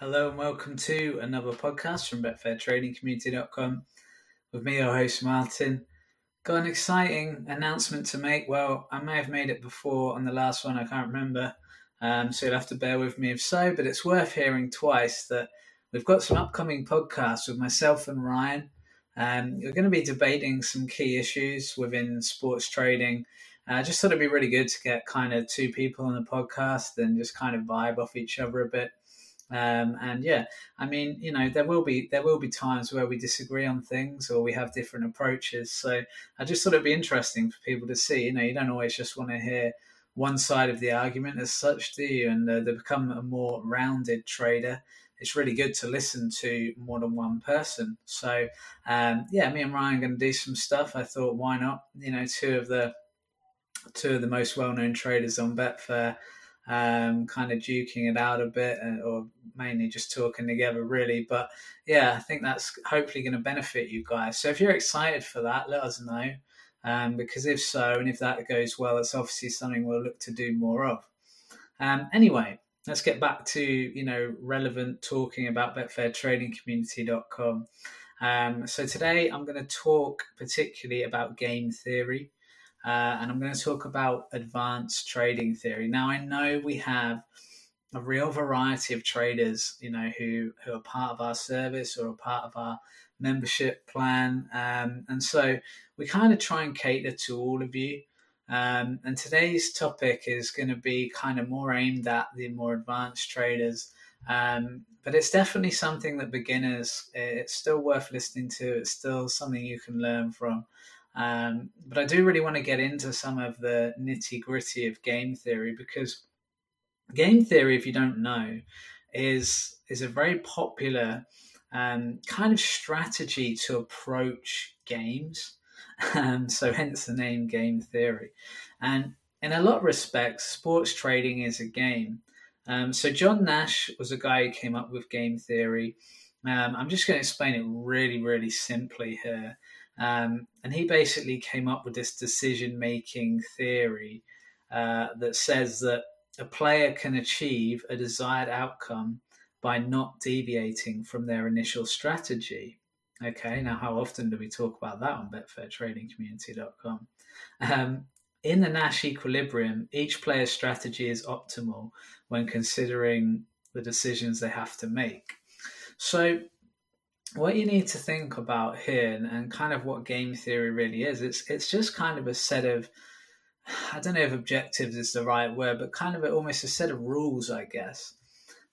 Hello and welcome to another podcast from BetfairTradingCommunity.com with me, your host Martin. Got an exciting announcement to make. Well, I may have made it before on the last one, I can't remember, so you'll have to bear with me if so, but it's worth hearing twice that we've got some upcoming podcasts with myself and Ryan. We're going to be debating some key issues within sports trading. I just thought it'd be really good to get kind of two people on the podcast and just kind of vibe off each other a bit. And yeah, I mean, you know, there will be times where we disagree on things or we have different approaches. So I just thought it'd be interesting for people to see, you know, you don't always just want to hear one side of the argument as such, do you? And they become a more rounded trader. It's really good to listen to more than one person. So yeah, me and Ryan are going to do some stuff. I thought, why not? You know, two of the most well-known traders on Betfair. Kind of duking it out a bit, or mainly just talking together really, but yeah, I think that's hopefully going to benefit you guys. So if you're excited for that, let us know, because if so, and if that goes well, it's obviously something we'll look to do more of. Anyway, let's get back to, you know, relevant talking about BetfairTradingCommunity.com. So today I'm going to talk particularly about game theory. And I'm going to talk about advanced trading theory. Now, I know we have a real variety of traders, you know, who are part of our service or are part of our membership plan. And so we kind of try and cater to all of you. And today's topic is going to be kind of more aimed at the more advanced traders. But it's definitely something that beginners, it's still worth listening to. It's still something you can learn from. But I do really want to get into some of the nitty gritty of game theory, because game theory, if you don't know, is a very popular kind of strategy to approach games. So hence the name game theory. And in a lot of respects, sports trading is a game. So John Nash was a guy who came up with game theory. I'm just going to explain it really, really simply here. And he basically came up with this decision-making theory that says that a player can achieve a desired outcome by not deviating from their initial strategy. Okay, now how often do we talk about that on BetfairTradingCommunity.com? In the Nash equilibrium, each player's strategy is optimal when considering the decisions they have to make. So what you need to think about here, and kind of what game theory really is, it's just kind of a set of, I don't know if objectives is the right word, but kind of almost a set of rules, I guess,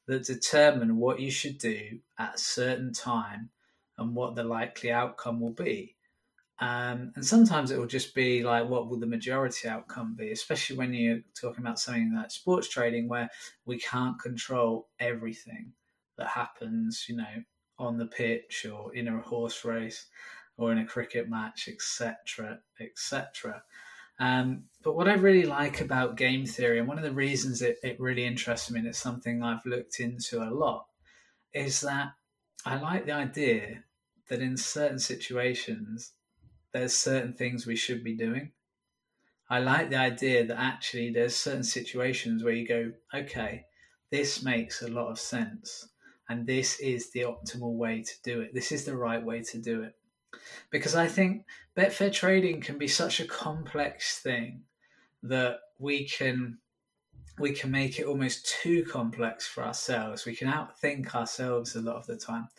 that determine what you should do at a certain time and what the likely outcome will be. And sometimes it will just be like, what will the majority outcome be, especially when you're talking about something like sports trading where we can't control everything that happens, you know, on the pitch or in a horse race or in a cricket match, etc., etc. But what I really like about game theory, and one of the reasons it really interests me, and it's something I've looked into a lot, is that I like the idea that in certain situations, there's certain things we should be doing. I like the idea that actually there's certain situations where you go, okay, this makes a lot of sense. And this is the optimal way to do it. This is the right way to do it. Because I think Betfair trading can be such a complex thing that we can make it almost too complex for ourselves. We can outthink ourselves a lot of the time.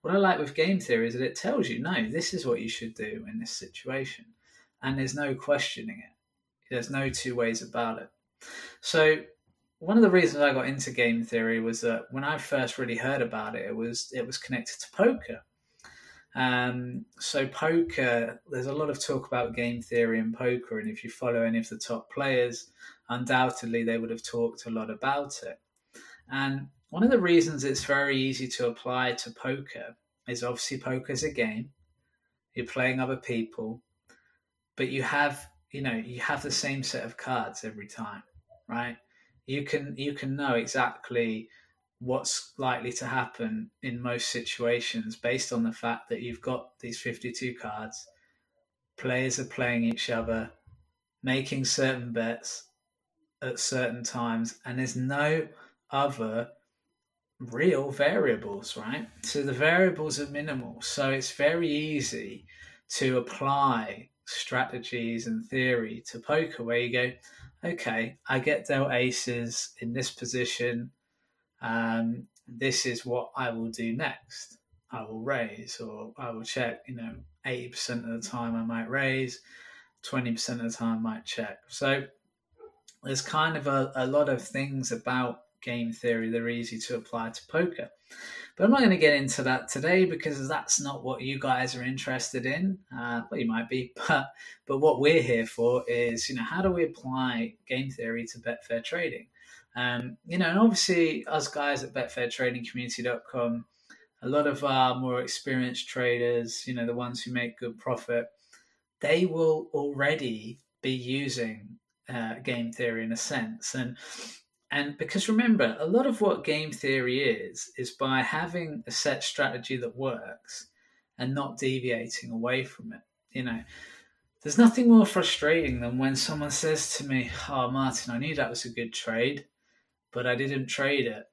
What I like with game theory is that it tells you, no, this is what you should do in this situation. And there's no questioning it. There's no two ways about it. So one of the reasons I got into game theory was that when I first really heard about it, it was connected to poker. So poker, there's a lot of talk about game theory in poker, and if you follow any of the top players, undoubtedly they would have talked a lot about it. And one of the reasons it's very easy to apply to poker is obviously poker's a game. You're playing other people, but you have the same set of cards every time, right? You can know exactly what's likely to happen in most situations based on the fact that you've got these 52 cards. Players are playing each other, making certain bets at certain times, and there's no other real variables, right? So the variables are minimal. So it's very easy to apply strategies and theory to poker where you go, okay, I get dealt aces in this position. This is what I will do next. I will raise, or I will check, 80% of the time I might raise, 20% of the time I might check. So there's kind of a lot of things about game theory that are easy to apply to poker. But I'm not going to get into that today because that's not what you guys are interested in. Well, you might be, but what we're here for is, how do we apply game theory to Betfair trading? And obviously us guys at BetfairTradingCommunity.com, a lot of our more experienced traders, the ones who make good profit, they will already be using game theory in a sense. And because remember, a lot of what game theory is by having a set strategy that works and not deviating away from it. There's nothing more frustrating than when someone says to me, "Oh, Martin, I knew that was a good trade, but I didn't trade it."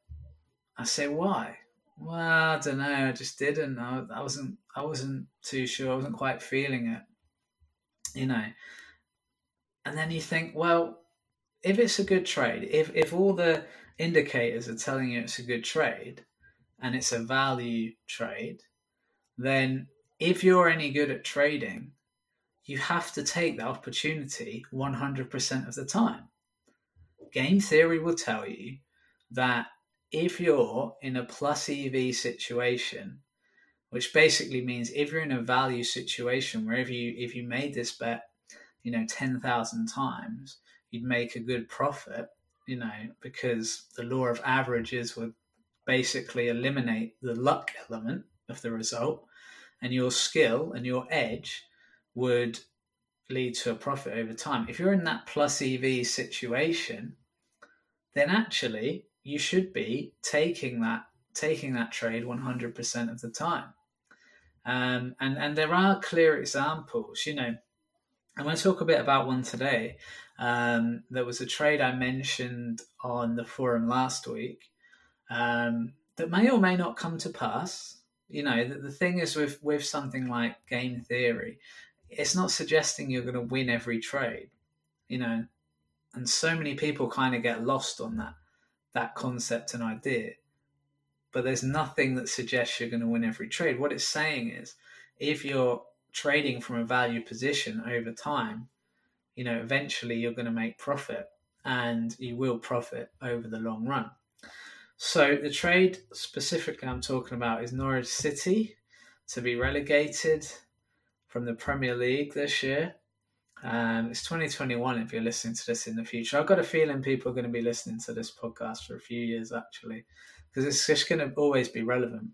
I say, "Why?" "Well, I don't know. I just didn't. I wasn't too sure. I wasn't quite feeling it." And then you think, well, if it's a good trade, if all the indicators are telling you it's a good trade and it's a value trade, then if you're any good at trading, you have to take that opportunity 100% of the time. Game theory will tell you that if you're in a plus EV situation, which basically means if you're in a value situation where if you made this bet, 10,000 times, you'd make a good profit, because the law of averages would basically eliminate the luck element of the result, and your skill and your edge would lead to a profit over time. If you're in that plus EV situation, then actually you should be taking that trade 100% of the time. And there are clear examples, I'm going to talk a bit about one today. There was a trade I mentioned on the forum last week that may or may not come to pass. The thing is with something like game theory, it's not suggesting you're going to win every trade, and so many people kind of get lost on that concept and idea. But there's nothing that suggests you're going to win every trade. What it's saying is if you're trading from a value position over time, eventually you're going to make profit, and you will profit over the long run. So the trade specifically I'm talking about is Norwich City to be relegated from the Premier League this year. It's 2021 if you're listening to this in the future. I've got a feeling people are going to be listening to this podcast for a few years, actually, because it's just going to always be relevant.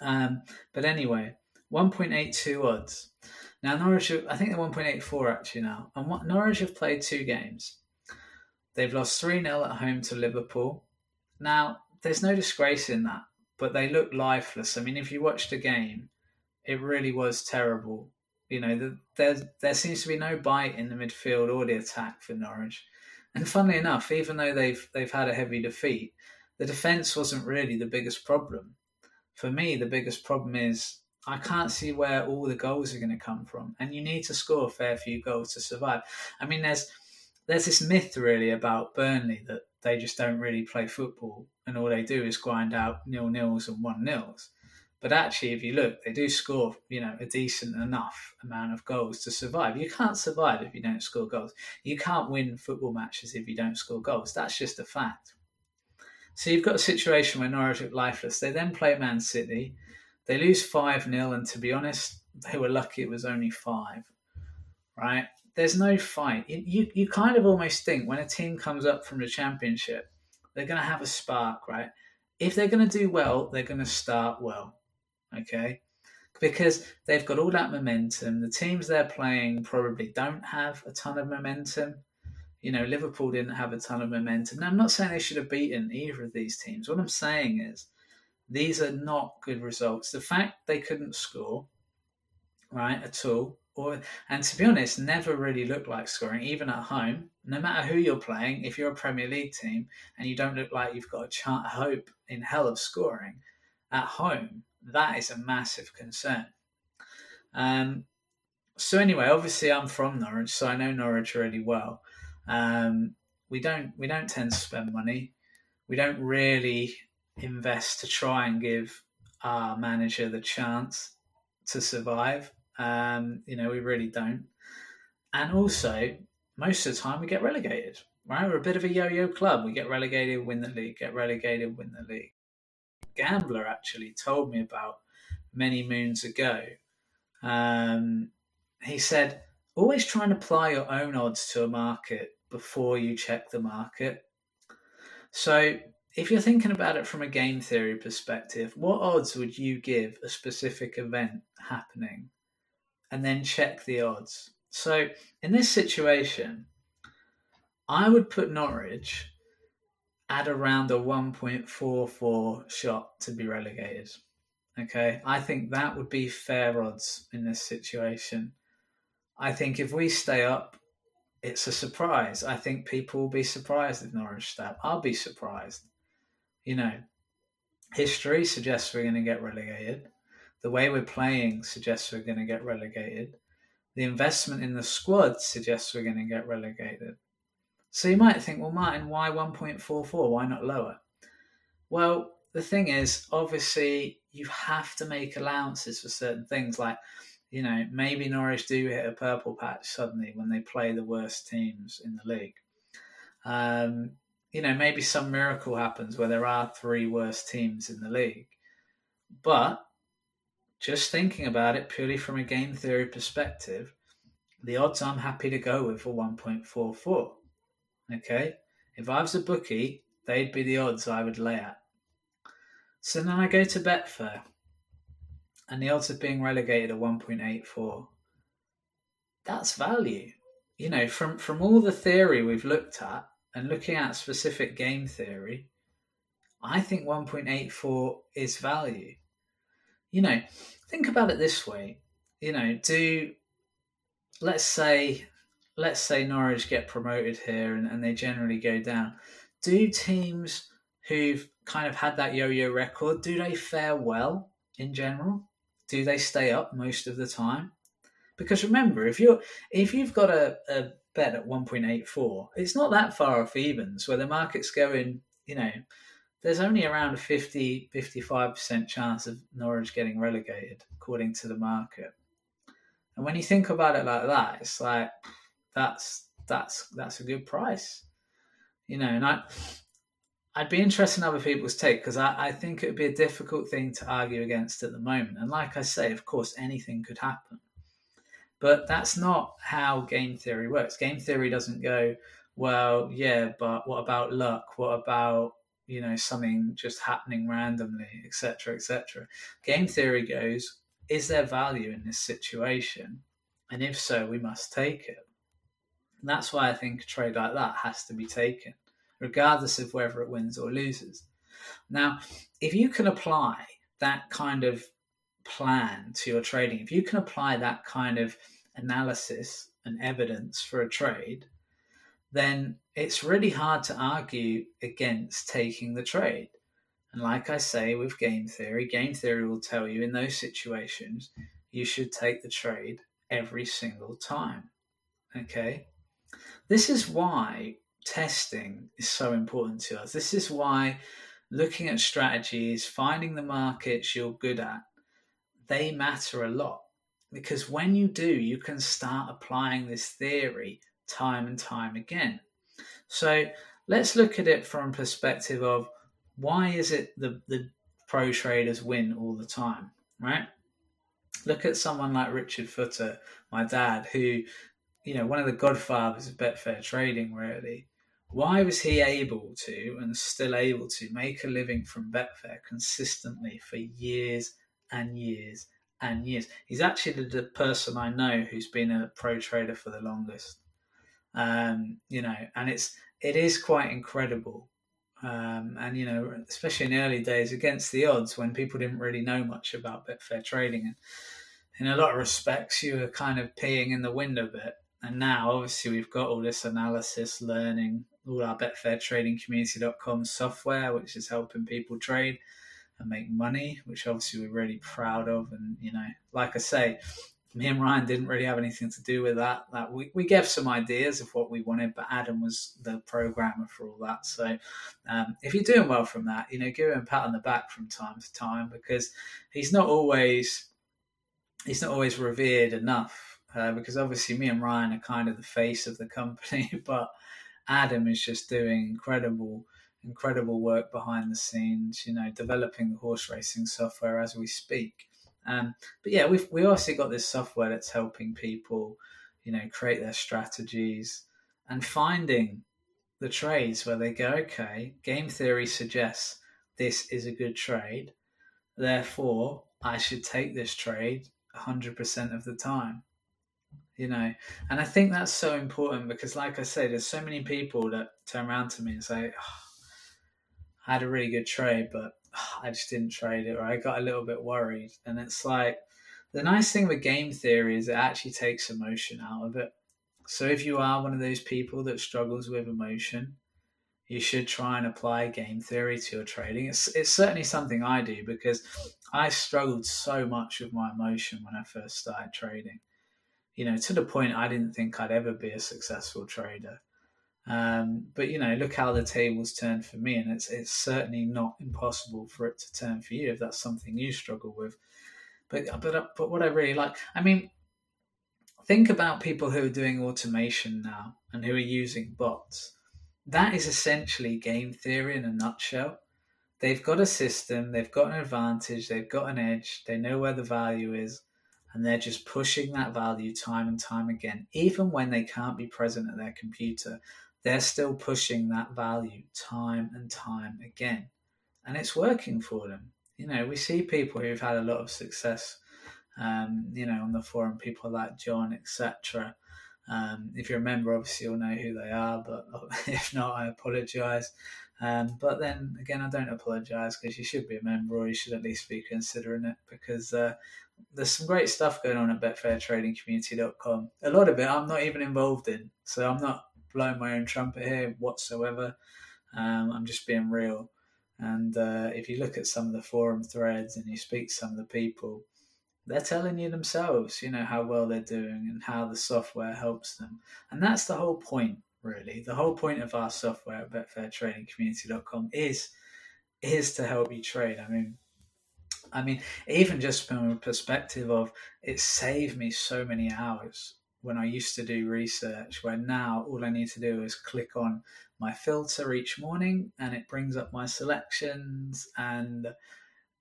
But anyway, 1.82 odds. Now, Norwich, I think they're 1.84 actually now. And Norwich have played two games. They've lost 3-0 at home to Liverpool. Now, there's no disgrace in that, but they look lifeless. I mean, if you watched the game, it really was terrible. There seems to be no bite in the midfield or the attack for Norwich. And funnily enough, even though they've had a heavy defeat, the defence wasn't really the biggest problem. For me, the biggest problem is I can't see where all the goals are going to come from. And you need to score a fair few goals to survive. I mean, there's this myth really about Burnley that they just don't really play football and all they do is grind out 0-0s and 1-0s. But actually, if you look, they do score, a decent enough amount of goals to survive. You can't survive if you don't score goals. You can't win football matches if you don't score goals. That's just a fact. So you've got a situation where Norwich look lifeless. They then play Man City. They lose 5-0, and to be honest, they were lucky it was only 5, right? There's no fight. You kind of almost think when a team comes up from the Championship, they're going to have a spark, right? If they're going to do well, they're going to start well, okay? Because they've got all that momentum. The teams they're playing probably don't have a ton of momentum. Liverpool didn't have a ton of momentum. Now, I'm not saying they should have beaten either of these teams. What I'm saying is, these are not good results. The fact they couldn't score, right, at all, And to be honest, never really looked like scoring, even at home. No matter who you're playing, if you're a Premier League team and you don't look like you've got a hope in hell of scoring at home, that is a massive concern. So anyway, obviously I'm from Norwich, so I know Norwich really well. We don't tend to spend money. We don't really invest to try and give our manager the chance to survive. We really don't. And also, most of the time we get relegated, right? We're a bit of a yo-yo club. We get relegated, win the league, get relegated, win the league. Gambler actually told me about many moons ago. He said, always try and apply your own odds to a market before you check the market. So if you're thinking about it from a game theory perspective, what odds would you give a specific event happening? And then check the odds. So in this situation, I would put Norwich at around a 1.44 shot to be relegated. Okay, I think that would be fair odds in this situation. I think if we stay up, it's a surprise. I think people will be surprised if Norwich stay up. I'll be surprised. History suggests we're going to get relegated. The way we're playing suggests we're going to get relegated. The investment in the squad suggests we're going to get relegated. So you might think, well, Martin, why 1.44? Why not lower? Well, the thing is, obviously, you have to make allowances for certain things. Like, maybe Norwich do hit a purple patch suddenly when they play the worst teams in the league. Maybe some miracle happens where there are three worst teams in the league. But just thinking about it purely from a game theory perspective, the odds I'm happy to go with are 1.44. Okay? If I was a bookie, they'd be the odds I would lay at. So now I go to Betfair, and the odds of being relegated are 1.84. That's value. From all the theory we've looked at, and looking at specific game theory, I think 1.84 is value. Think about it this way. Let's say Norwich get promoted here and they generally go down. Do teams who've kind of had that yo-yo record, do they fare well in general? Do they stay up most of the time? Because remember, if you've got a bet at 1.84, it's not that far off evens where the market's going, there's only around a 50-55% chance of Norwich getting relegated, according to the market. And when you think about it like that, it's like that's a good price, And I'd be interested in other people's take, because I think it would be a difficult thing to argue against at the moment. And like I say, of course, anything could happen, but that's not how game theory works. Game theory doesn't go, well, yeah, but what about luck? What about something just happening randomly, etc., etc. Game theory goes, is there value in this situation? And if so, we must take it. And that's why I think a trade like that has to be taken, regardless of whether it wins or loses. Now, if you can apply that kind of plan to your trading, if you can apply that kind of analysis and evidence for a trade, then it's really hard to argue against taking the trade. And like I say, with game theory will tell you in those situations, you should take the trade every single time. Okay? This is why testing is so important to us. This is why looking at strategies, finding the markets you're good at, they matter a lot. Because when you do, you can start applying this theory time and time again. So let's look at it from a perspective of why is it the pro traders win all the time, right? Look at someone like Richard Futter, my dad, who, one of the godfathers of Betfair trading, really. Why was he able to, and still able to, make a living from Betfair consistently for years and years and years? He's actually the person I know who's been a pro trader for the longest. And it is quite incredible. Especially in the early days against the odds when people didn't really know much about Betfair trading. And in a lot of respects, you were kind of peeing in the wind a bit. And now, obviously, we've got all this analysis, learning, all our BetfairTradingCommunity.com software, which is helping people trade and make money, which obviously we're really proud of. And, you know, like I say, me and Ryan didn't really have anything to do with that. Like, we gave some ideas of what we wanted, but Adam was the programmer for all that. So if you're doing well from that, you know, give him a pat on the back from time to time, because he's not always revered enough. Because obviously me and Ryan are kind of the face of the company, but Adam is just doing incredible work behind the scenes, you know, developing the horse racing software as we speak. But yeah, we also got this software that's helping people, you know, create their strategies and finding the trades where they go, okay, game theory suggests this is a good trade, therefore I should take this trade 100% of the time, you know. And I think that's so important, because like I say, there's so many people that turn around to me and say, I had a really good trade, but I just didn't trade it, or I got a little bit worried. And it's like, the nice thing with game theory is it actually takes emotion out of it. So if you are one of those people that struggles with emotion, you should try and apply game theory to your trading. It's certainly something I do, because I struggled so much with my emotion when I first started trading, you know, to the point I didn't think I'd ever be a successful trader. But, you know, look how the tables turned for me, and it's certainly not impossible for it to turn for you if that's something you struggle with. But what I really like, I mean, think about people who are doing automation now and who are using bots. That is essentially game theory in a nutshell. They've got a system, they've got an advantage, they've got an edge, they know where the value is, and they're just pushing that value time and time again. Even when they can't be present at their computer, they're still pushing that value time and time again, and it's working for them. You know, we see people who've had a lot of success, you know, on the forum, people like John, etc. If you remember, obviously you'll know who they are, but if not, I apologise. But then again, I don't apologise, because you should be a member, or you should at least be considering it, because there's some great stuff going on at BetfairTradingCommunity.com. A lot of it I'm not even involved in, so I'm not blowing my own trumpet here whatsoever. I'm just being real. And if you look at some of the forum threads and you speak to some of the people, they're telling you themselves, you know, how well they're doing and how the software helps them. And that's the whole point, really. The whole point of our software at BetfairTradingCommunity.com is to help you trade. I mean, even just from a perspective of, it saved me so many hours when I used to do research, where now all I need to do is click on my filter each morning and it brings up my selections. And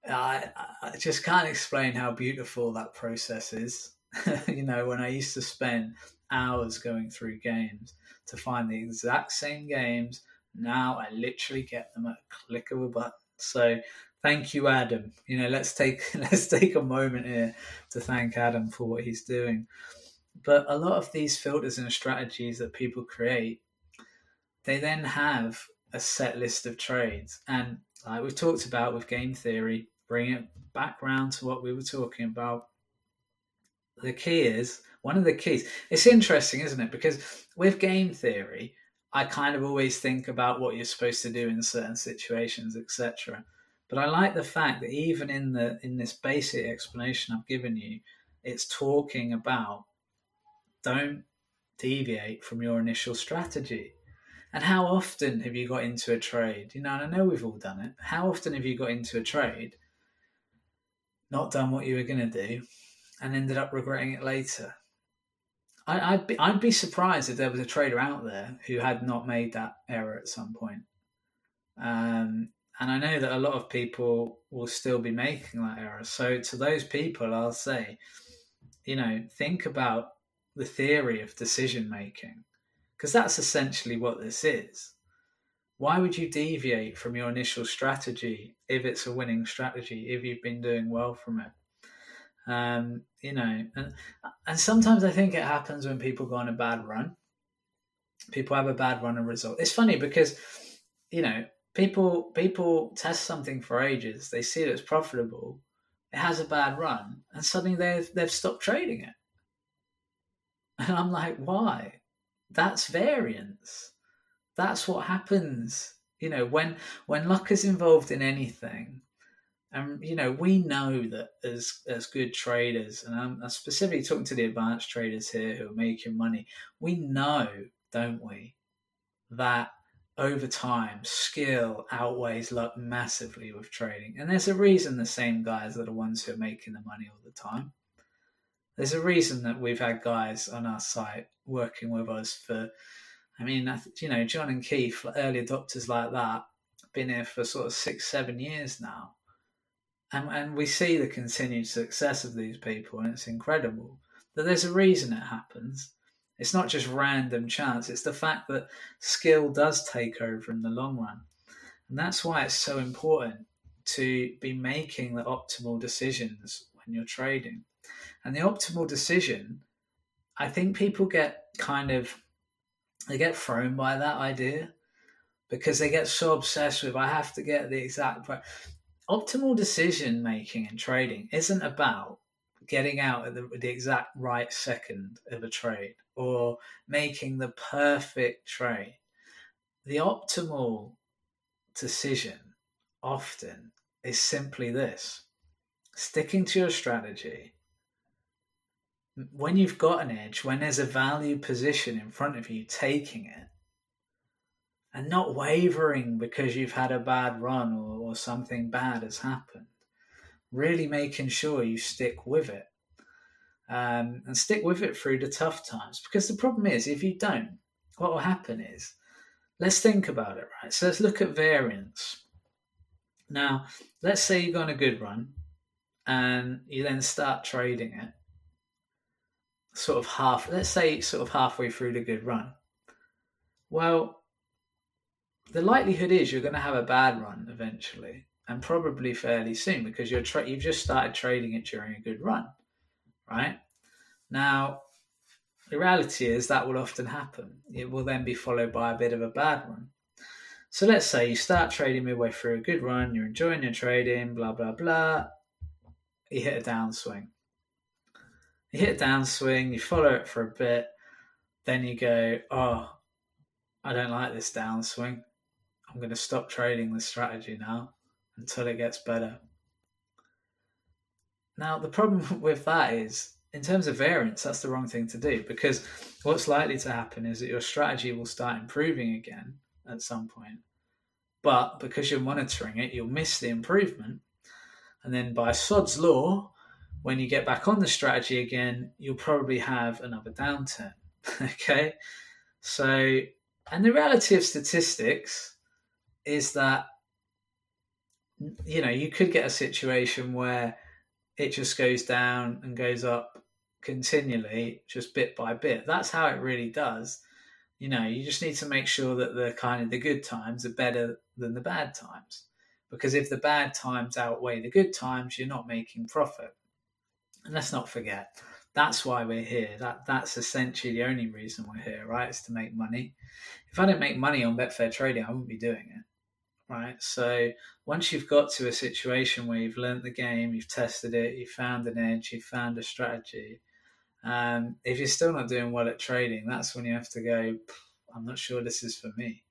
I just can't explain how beautiful that process is. You know, when I used to spend hours going through games to find the exact same games, now I literally get them at a click of a button. So thank you, Adam. You know, let's take a moment here to thank Adam for what he's doing. But a lot of these filters and strategies that people create, they then have a set list of trades. And like we've talked about with game theory, bring it back around to what we were talking about. The key is, one of the keys, it's interesting, isn't it? Because with game theory, I kind of always think about what you're supposed to do in certain situations, etc. But I like the fact that even in this basic explanation I've given you, it's talking about don't deviate from your initial strategy. And how often have you got into a trade? You know, and I know we've all done it. How often have you got into a trade, not done what you were going to do, and ended up regretting it later? I'd be surprised if there was a trader out there who had not made that error at some point. And I know that a lot of people will still be making that error. So to those people, I'll say, you know, think about the theory of decision-making, because that's essentially what this is. Why would you deviate from your initial strategy if it's a winning strategy, if you've been doing well from it? You know, and sometimes I think it happens when people go on a bad run. People have a bad run of result. It's funny because, you know, People test something for ages. They see that it's profitable, it has a bad run, and suddenly they've stopped trading it. And I'm like, why? That's variance. That's what happens. You know, when luck is involved in anything, and, you know, we know that as good traders, and I'm specifically talking to the advanced traders here who are making money, we know, don't we, that over time, skill outweighs luck massively with trading. And there's a reason the same guys are the ones who are making the money all the time. There's a reason that we've had guys on our site working with us for, I mean, you know, John and Keith, early adopters like that, been here for sort of 6-7 years now. And we see the continued success of these people, and it's incredible. But there's a reason it happens. It's not just random chance. It's the fact that skill does take over in the long run. And that's why it's so important to be making the optimal decisions when you're trading. And the optimal decision, I think people get kind of, they get thrown by that idea because they get so obsessed with, I have to get the exact price. Optimal decision making in trading isn't about getting out at the exact right second of a trade or making the perfect trade. The optimal decision often is simply this: sticking to your strategy. When you've got an edge, when there's a value position in front of you, taking it and not wavering because you've had a bad run or something bad has happened. Really making sure you stick with it, and stick with it through the tough times. Because the problem is, if you don't, what will happen is, let's think about it, right? So let's look at variance. Now, let's say you go on a good run and you then start trading it sort of halfway through the good run. Well, the likelihood is you're going to have a bad run eventually. And probably fairly soon, because you've just started trading it during a good run, right? Now, the reality is that will often happen. It will then be followed by a bit of a bad run. So let's say you start trading midway through a good run, you're enjoying your trading, blah, blah, blah. You hit a downswing. You follow it for a bit. Then you go, oh, I don't like this downswing. I'm going to stop trading this strategy now until it gets better. Now, the problem with that is, in terms of variance, that's the wrong thing to do, because what's likely to happen is that your strategy will start improving again at some point. But because you're monitoring it, you'll miss the improvement. And then by Sod's law, when you get back on the strategy again, you'll probably have another downturn. Okay? So, and the reality of statistics is that, you know, you could get a situation where it just goes down and goes up continually, just bit by bit. That's how it really does. You know, you just need to make sure that the kind of the good times are better than the bad times, because if the bad times outweigh the good times, you're not making profit. And let's not forget, that's why we're here. That's essentially the only reason we're here, right? It's to make money. If I didn't make money on Betfair Trading, I wouldn't be doing it. Right, so once you've got to a situation where you've learnt the game, you've tested it, you've found an edge, you've found a strategy, if you're still not doing well at trading, that's when you have to go, I'm not sure this is for me.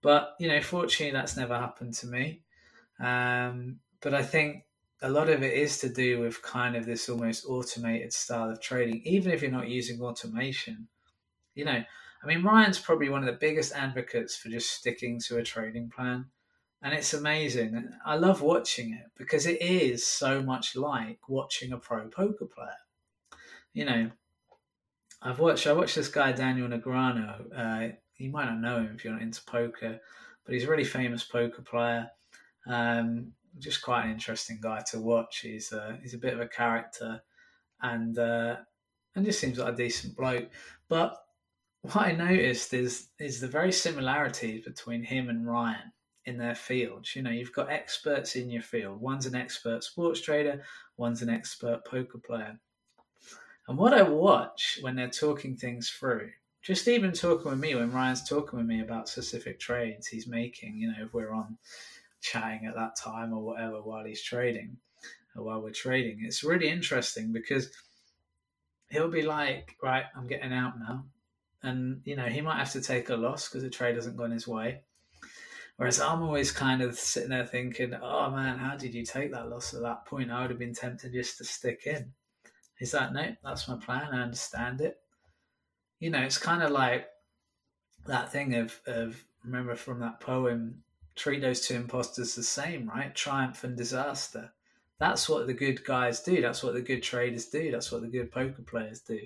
But, you know, fortunately, that's never happened to me. But I think a lot of it is to do with kind of this almost automated style of trading, even if you're not using automation. You know, I mean, Ryan's probably one of the biggest advocates for just sticking to a trading plan. And it's amazing. And I love watching it because it is so much like watching a pro poker player. You know, I watched this guy, Daniel Negreanu. You might not know him if you're not into poker, but he's a really famous poker player. Just quite an interesting guy to watch. He's a bit of a character and just seems like a decent bloke. But what I noticed is the very similarities between him and Ryan in their fields. You know, you've got experts in your field. One's an expert sports trader, one's an expert poker player. And what I watch when they're talking things through, just even talking with me, when Ryan's talking with me about specific trades he's making, you know, if we're on chatting at that time or whatever while he's trading, while we're trading. It's really interesting because he'll be like, right, I'm getting out now. And, you know, he might have to take a loss because the trade hasn't gone his way. Whereas I'm always kind of sitting there thinking, oh, man, how did you take that loss at that point? I would have been tempted just to stick in. He's like, no, that's my plan. I understand it. You know, it's kind of like that thing of remember from that poem, treat those two imposters the same, right? Triumph and disaster. That's what the good guys do. That's what the good traders do. That's what the good poker players do.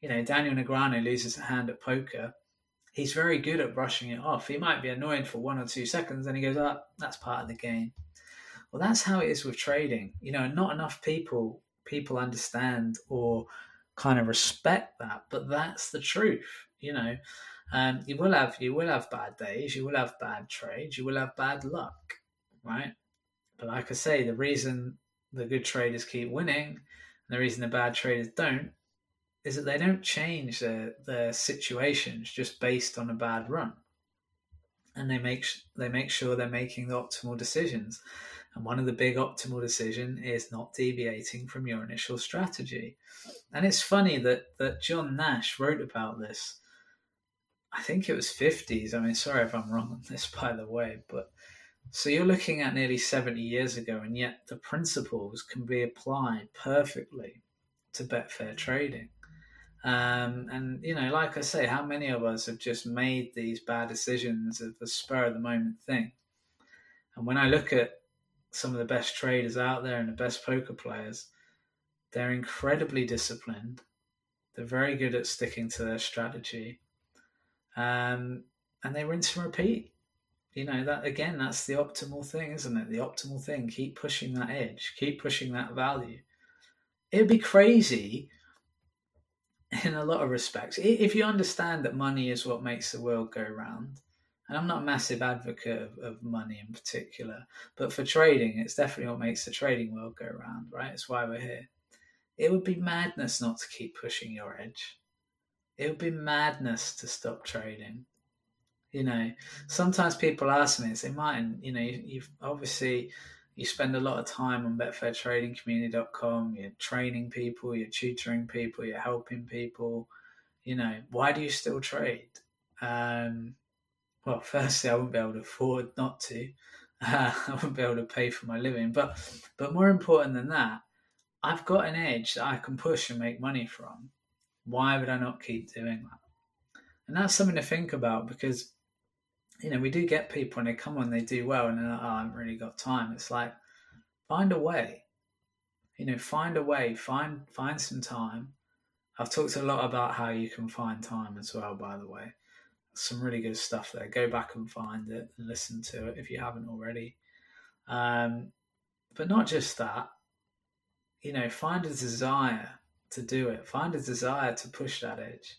You know, Daniel Negreanu loses a hand at poker. He's very good at brushing it off. He might be annoyed for 1 or 2 seconds and he goes, oh, that's part of the game. Well, that's how it is with trading. You know, not enough people understand or kind of respect that, but that's the truth. You know, you will have bad days, you will have bad trades, you will have bad luck, right? But like I say, the reason the good traders keep winning and the reason the bad traders don't is that they don't change their situations just based on a bad run. And they make sure they're making the optimal decisions. And one of the big optimal decision is not deviating from your initial strategy. And it's funny that John Nash wrote about this. I think it was 50s. I mean, sorry if I'm wrong on this, by the way. But so you're looking at nearly 70 years ago, and yet the principles can be applied perfectly to Betfair trading. And, you know, like I say, how many of us have just made these bad decisions of a spur-of-the-moment thing? And when I look at some of the best traders out there and the best poker players, they're incredibly disciplined. They're very good at sticking to their strategy. And they rinse and repeat. You know, that again, that's the optimal thing, isn't it? The optimal thing, keep pushing that edge, keep pushing that value. It'd be crazy in a lot of respects. If you understand that money is what makes the world go round, and I'm not a massive advocate of money in particular, but for trading, it's definitely what makes the trading world go round, right? It's why we're here. It would be madness not to keep pushing your edge. It would be madness to stop trading. You know, sometimes people ask me, they might, you know, you spend a lot of time on BetfairTradingCommunity.com. You're training people, you're tutoring people, you're helping people. You know, why do you still trade? Well, firstly, I wouldn't be able to afford not to. I wouldn't be able to pay for my living. But more important than that, I've got an edge that I can push and make money from. Why would I not keep doing that? And that's something to think about because, you know, we do get people and they come on, they do well, and they're like, oh, I haven't really got time. It's like, find a way. You know, find a way. Find some time. I've talked a lot about how you can find time as well, by the way. Some really good stuff there. Go back and find it and listen to it if you haven't already. But not just that, you know, find a desire to do it. Find a desire to push that edge.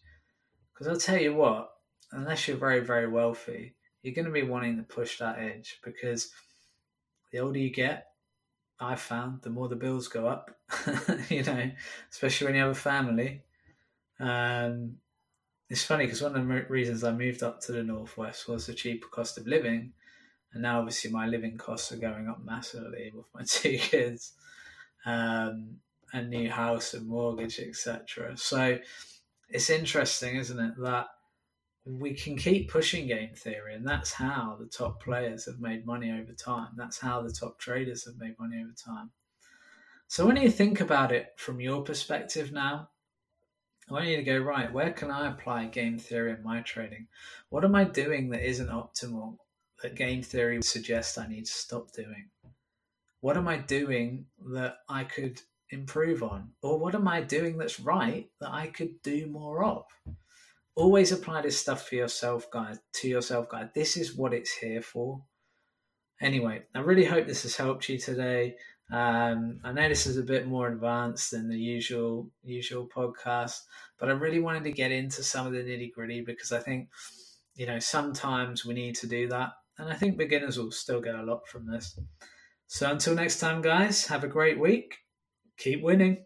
Because I'll tell you what, unless you're very, very wealthy, you're going to be wanting to push that edge because the older you get, I've found, the more the bills go up, you know, especially when you have a family. It's funny because one of the reasons I moved up to the Northwest was the cheaper cost of living. And now, obviously, my living costs are going up massively with my 2 kids, a new house and mortgage, etc. So it's interesting, isn't it, that we can keep pushing game theory. And that's how the top players have made money over time. That's how the top traders have made money over time. So when you think about it from your perspective now, I want you to go, right, where can I apply game theory in my trading? What am I doing that isn't optimal that game theory would suggest I need to stop doing? What am I doing that I could improve on? Or what am I doing that's right that I could do more of? Always apply this stuff for yourself, guys, to yourself, guys. This is what it's here for. Anyway, I really hope this has helped you today. I know this is a bit more advanced than the usual podcast, but I really wanted to get into some of the nitty-gritty because I think, you know, sometimes we need to do that. And I think beginners will still get a lot from this. So until next time, guys, have a great week. Keep winning.